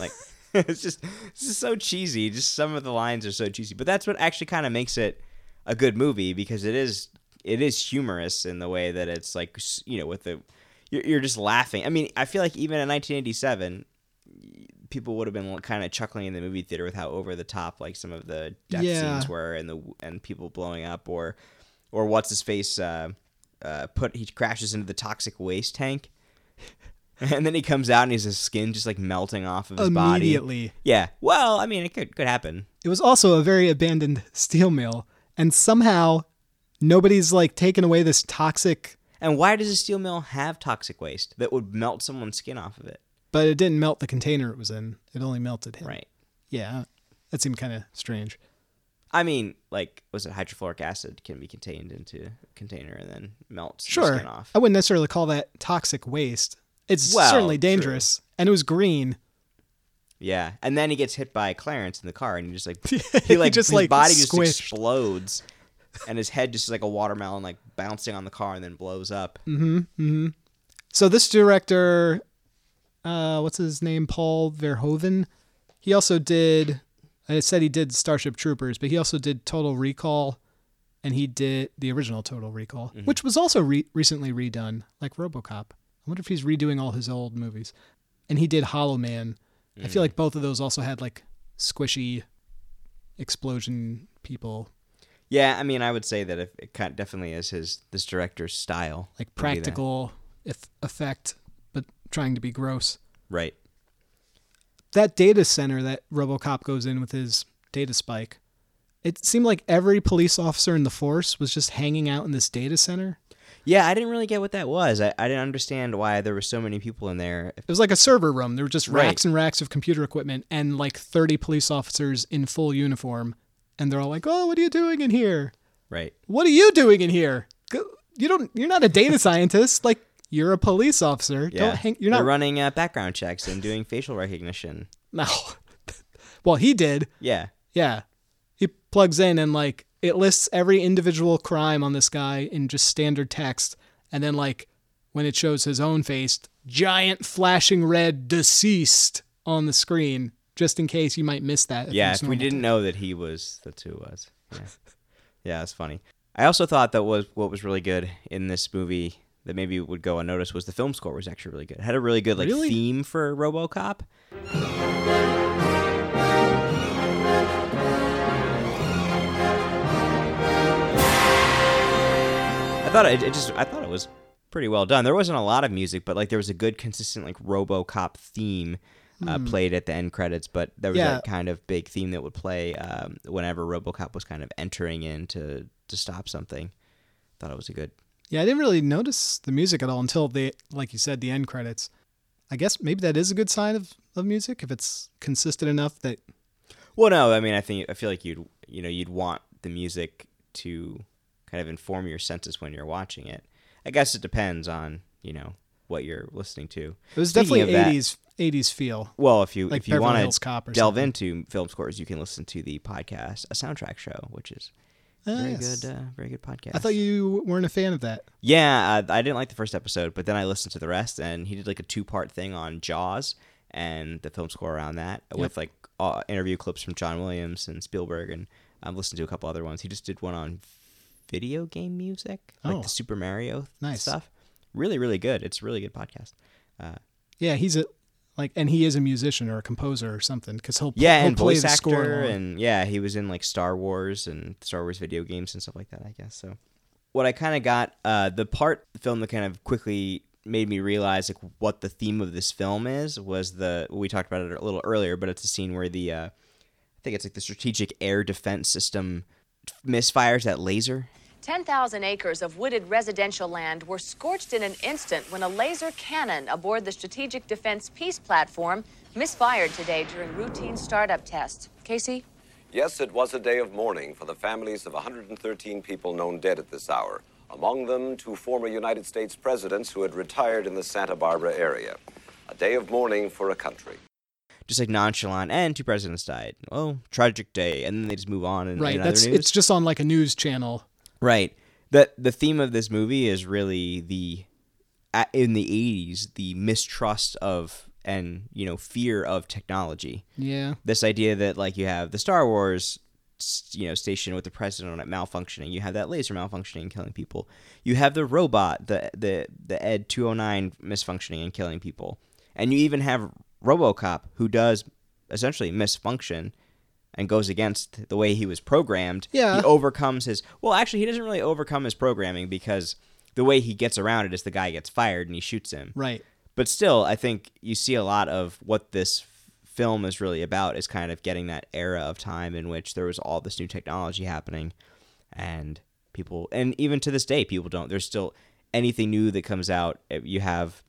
Like, it's just so cheesy. Just some of the lines are so cheesy. But that's what actually kind of makes it a good movie, because it is humorous in the way that it's like, you know, with the, you're just laughing. I mean, I feel like even in 1987, people would have been kind of chuckling in the movie theater with how over the top like some of the death scenes were, and people blowing up, or what's his face he crashes into the toxic waste tank, and then he comes out and his skin just like melting off of his body immediately. Yeah, well, I mean, it could happen. It was also a very abandoned steel mill, and somehow. Nobody's like taking away this toxic. And why does a steel mill have toxic waste that would melt someone's skin off of it? But it didn't melt the container it was in. It only melted him. Right. Yeah. That seemed kind of strange. I mean, like, was it hydrofluoric acid can be contained into a container and then melt the skin off? I wouldn't necessarily call that toxic waste. It's certainly dangerous. True. And it was green. Yeah. And then he gets hit by Clarence in the car, and his body just explodes. And his head just is like a watermelon, like bouncing on the car and then blows up. Mm-hmm. Mm-hmm. So this director, what's his name? Paul Verhoeven. He also did, I said he did Starship Troopers, but he also did Total Recall, and he did the original Total Recall, which was also recently redone, like RoboCop. I wonder if he's redoing all his old movies. And he did Hollow Man. I feel like both of those also had like squishy explosion people. Yeah, I mean, I would say that it definitely is this director's style, like practical effect, but trying to be gross. Right. That data center that RoboCop goes in with his data spike, it seemed like every police officer in the force was just hanging out in this data center. Yeah, I didn't really get what that was. I didn't understand why there were so many people in there. It was like a server room. There were just racks and racks of computer equipment and like 30 police officers in full uniform. And they're all like, "Oh, what are you doing in here?" Right. What are you doing in here? You're not a data scientist. Like, you're a police officer. Yeah. They're running background checks and doing facial recognition. No. Well, he did. Yeah. Yeah. He plugs in and like it lists every individual crime on this guy in just standard text, and then like when it shows his own face, giant flashing red deceased on the screen. Just in case you might miss that. Yeah, if we didn't know that that's who it was. Yeah, yeah, it's funny. I also thought that was what was really good in this movie that maybe would go unnoticed was the film score was actually really good. It had a really good theme for RoboCop. I thought it was pretty well done. There wasn't a lot of music, but like there was a good consistent like RoboCop theme played at the end credits, but there was that kind of big theme that would play whenever RoboCop was kind of entering in to stop something. Thought it was a good. Yeah, I didn't really notice the music at all until they, like you said, the end credits. I guess maybe that is a good sign of music if it's consistent enough that. Well, no, I mean, I feel like you'd want the music to kind of inform your senses when you're watching it. I guess it depends on what you're listening to. It was definitely 80s feel. Well, if you want to delve into film scores, you can listen to the podcast, A Soundtrack Show, which is. Very good podcast. I thought you weren't a fan of that. Yeah, I didn't like the first episode, but then I listened to the rest, and he did like a 2-part thing on Jaws and the film score around that with like interview clips from John Williams and Spielberg, and I've listened to a couple other ones. He just did one on video game music, like the Super Mario stuff. Really, really good. It's a really good podcast. He is a musician or a composer or something, because he'll play the score. And yeah, he was in like Star Wars and Star Wars video games and stuff like that, I guess. So what I kind of got, the film that kind of quickly made me realize like what the theme of this film is was we talked about it a little earlier, but it's a scene where I think it's like the Strategic Air Defense System misfires that laser. 10,000 acres of wooded residential land were scorched in an instant when a laser cannon aboard the Strategic Defense Peace Platform misfired today during routine startup tests. Casey? Yes, it was a day of mourning for the families of 113 people known dead at this hour, among them 2 former United States presidents who had retired in the Santa Barbara area. A day of mourning for a country. Just like nonchalant, and 2 presidents died. Oh, tragic day. And then they just move on. And right, it's just on like a news channel. Right. The theme of this movie is really in the 80s, the mistrust of and, fear of technology. Yeah. This idea that like you have the Star Wars, station with the president on it malfunctioning. You have that laser malfunctioning, killing people. You have the robot, the Ed 209 misfunctioning and killing people. And you even have RoboCop, who does essentially misfunction and goes against the way he was programmed. Yeah. He overcomes his... Well, actually, he doesn't really overcome his programming, because the way he gets around it is the guy gets fired and he shoots him. Right. But still, I think you see a lot of what this film is really about is kind of getting that era of time in which there was all this new technology happening, and people... And even to this day, people don't... There's still anything new that comes out. You have...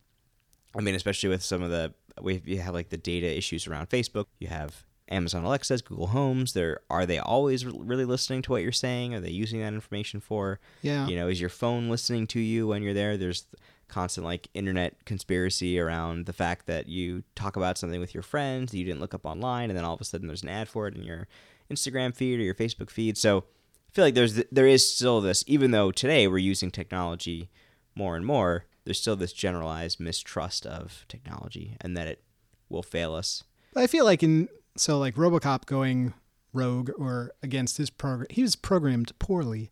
I mean, especially with some of the... You have, like, the data issues around Facebook. You have... Amazon Alexa's, Google Homes, are they always really listening to what you're saying? Are they using that information for? Yeah. Is your phone listening to you when you're there? There's constant like internet conspiracy around the fact that you talk about something with your friends that you didn't look up online, and then all of a sudden there's an ad for it in your Instagram feed or your Facebook feed. So I feel like there is still this, even though today we're using technology more and more, there's still this generalized mistrust of technology and that it will fail us. I feel like So, like, RoboCop going rogue or against his program, he was programmed poorly.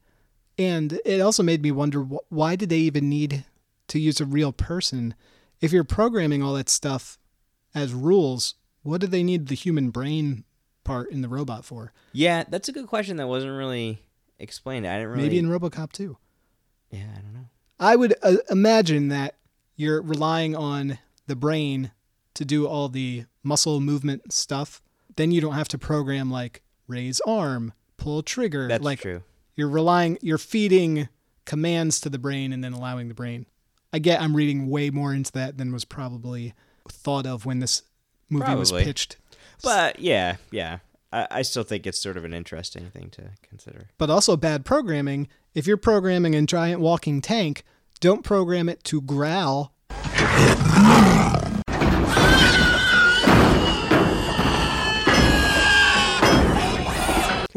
And it also made me wonder, why did they even need to use a real person? If you're programming all that stuff as rules, what do they need the human brain part in the robot for? Yeah, that's a good question that wasn't really explained. Maybe in RoboCop 2. Yeah, I don't know. I would imagine that you're relying on the brain to do all the muscle movement stuff. Then you don't have to program, like, raise arm, pull trigger. That's like, true. You're feeding commands to the brain and then allowing the brain. I'm reading way more into that than was probably thought of when this movie was pitched. But, yeah. I still think it's sort of an interesting thing to consider. But also bad programming. If you're programming a giant walking tank, don't program it to growl.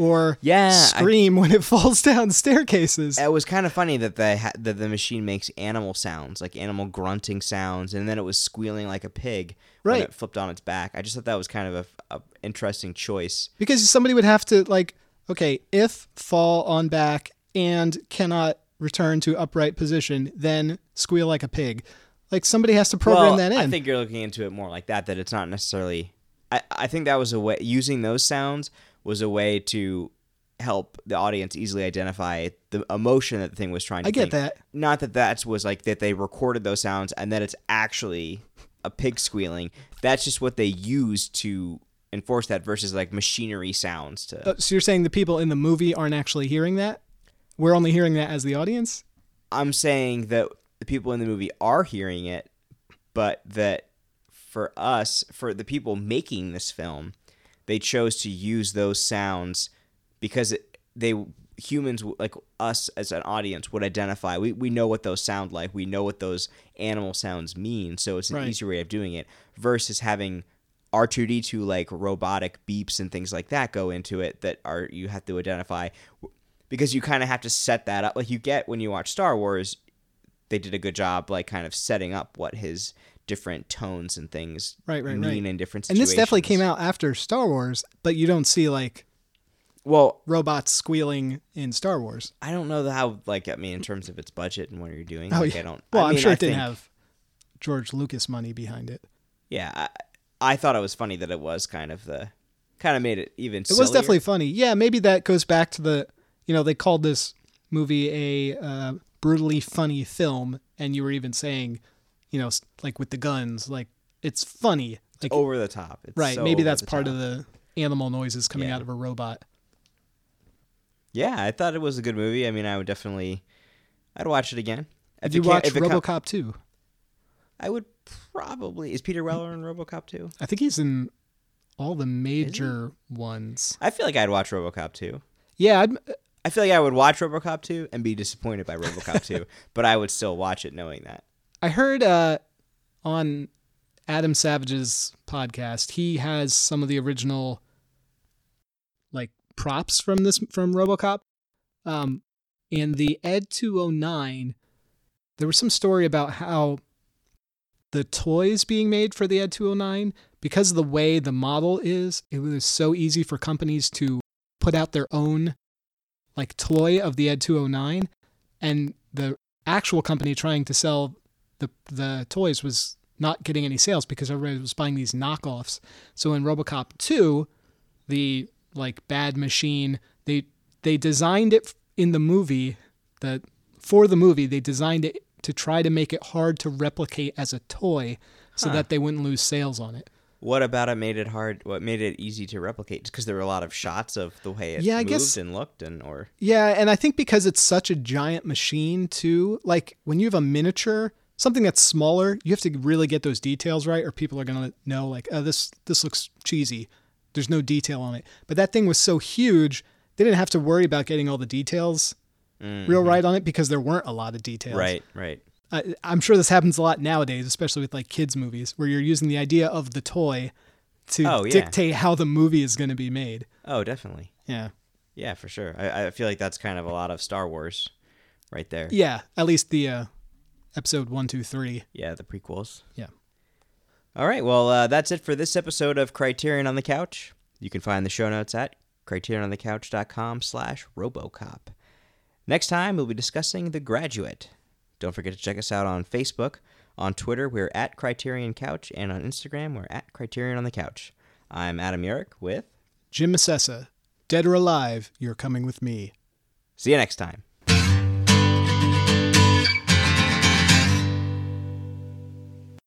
Or scream when it falls down staircases. It was kind of funny that the machine makes animal sounds, like animal grunting sounds, and then it was squealing like a pig when it flipped on its back. I just thought that was kind of an interesting choice. Because somebody would have to, like, okay, if fall on back and cannot return to upright position, then squeal like a pig. Like, somebody has to program that in. I think you're looking into it more like that it's not necessarily... I think that was a way... Using those sounds... was a way to help the audience easily identify the emotion that the thing was trying to get that. Not that that was like that they recorded those sounds and that it's actually a pig squealing. That's just what they used to enforce that versus like machinery sounds to. So you're saying the people in the movie aren't actually hearing that? We're only hearing that as the audience? I'm saying that the people in the movie are hearing it, but that for us, for the people making this film, they chose to use those sounds because humans like us as an audience would identify. We know what those sound like. We know what those animal sounds mean. So it's an easier way of doing it versus having R2-D2 like robotic beeps and things like that go into it that are you have to identify because you kind of have to set that up. Like you get when you watch Star Wars, they did a good job like kind of setting up what his different tones and things mean in different situations. And this definitely came out after Star Wars, but you don't see like robots squealing in Star Wars. I don't know how, like, I mean, in terms of its budget and what you're doing. I don't. Well, I'm sure it didn't have George Lucas money behind it. Yeah, I thought it was funny that it was kind of made it even sillier. It was definitely funny. Yeah, maybe that goes back to the, you know, they called this movie a brutally funny film, and you were even saying, you know, like with the guns, like it's funny. Like, over the top. It's right, so maybe that's part of the animal noises coming out of a robot. Yeah, I thought it was a good movie. I mean, I would definitely, I'd watch it again. If you watch RoboCop 2? I would probably. Is Peter Weller in RoboCop 2? I think he's in all the major ones. I feel like I'd watch RoboCop 2. Yeah, I feel like I would watch RoboCop 2 and be disappointed by RoboCop 2, but I would still watch it knowing that. I heard on Adam Savage's podcast, he has some of the original like props from RoboCop. In the Ed 209, there was some story about how the toys being made for the Ed 209, because of the way the model is, it was so easy for companies to put out their own like toy of the Ed 209, and the actual company trying to sell the toys was not getting any sales because everybody was buying these knockoffs. So in RoboCop 2, the like bad machine, they designed it in the movie for the movie. They designed it to try to make it hard to replicate as a toy so that they wouldn't lose sales on it. What about it made it hard? What made it easy to replicate? Because there were a lot of shots of the way it moved and looked or yeah, and I think because it's such a giant machine too. Like when you have a miniature, something that's smaller, you have to really get those details right, or people are gonna know like, oh, this looks cheesy. There's no detail on it. But that thing was so huge, they didn't have to worry about getting all the details real right on it because there weren't a lot of details. Right. I'm sure this happens a lot nowadays, especially with like kids movies, where you're using the idea of the toy to dictate how the movie is going to be made. Oh, definitely. Yeah. Yeah, for sure. I feel like that's kind of a lot of Star Wars, right there. Yeah, at least the. Episode 1, 2, 3. Yeah, the prequels. Yeah. All right. Well, that's it for this episode of Criterion on the Couch. You can find the show notes at criteriononthecouch.com/RoboCop. Next time, we'll be discussing The Graduate. Don't forget to check us out on Facebook. On Twitter, we're at Criterion Couch. And on Instagram, we're at Criterion on the Couch. I'm Adam Yurick with... Jim Massessa. Dead or alive, you're coming with me. See you next time.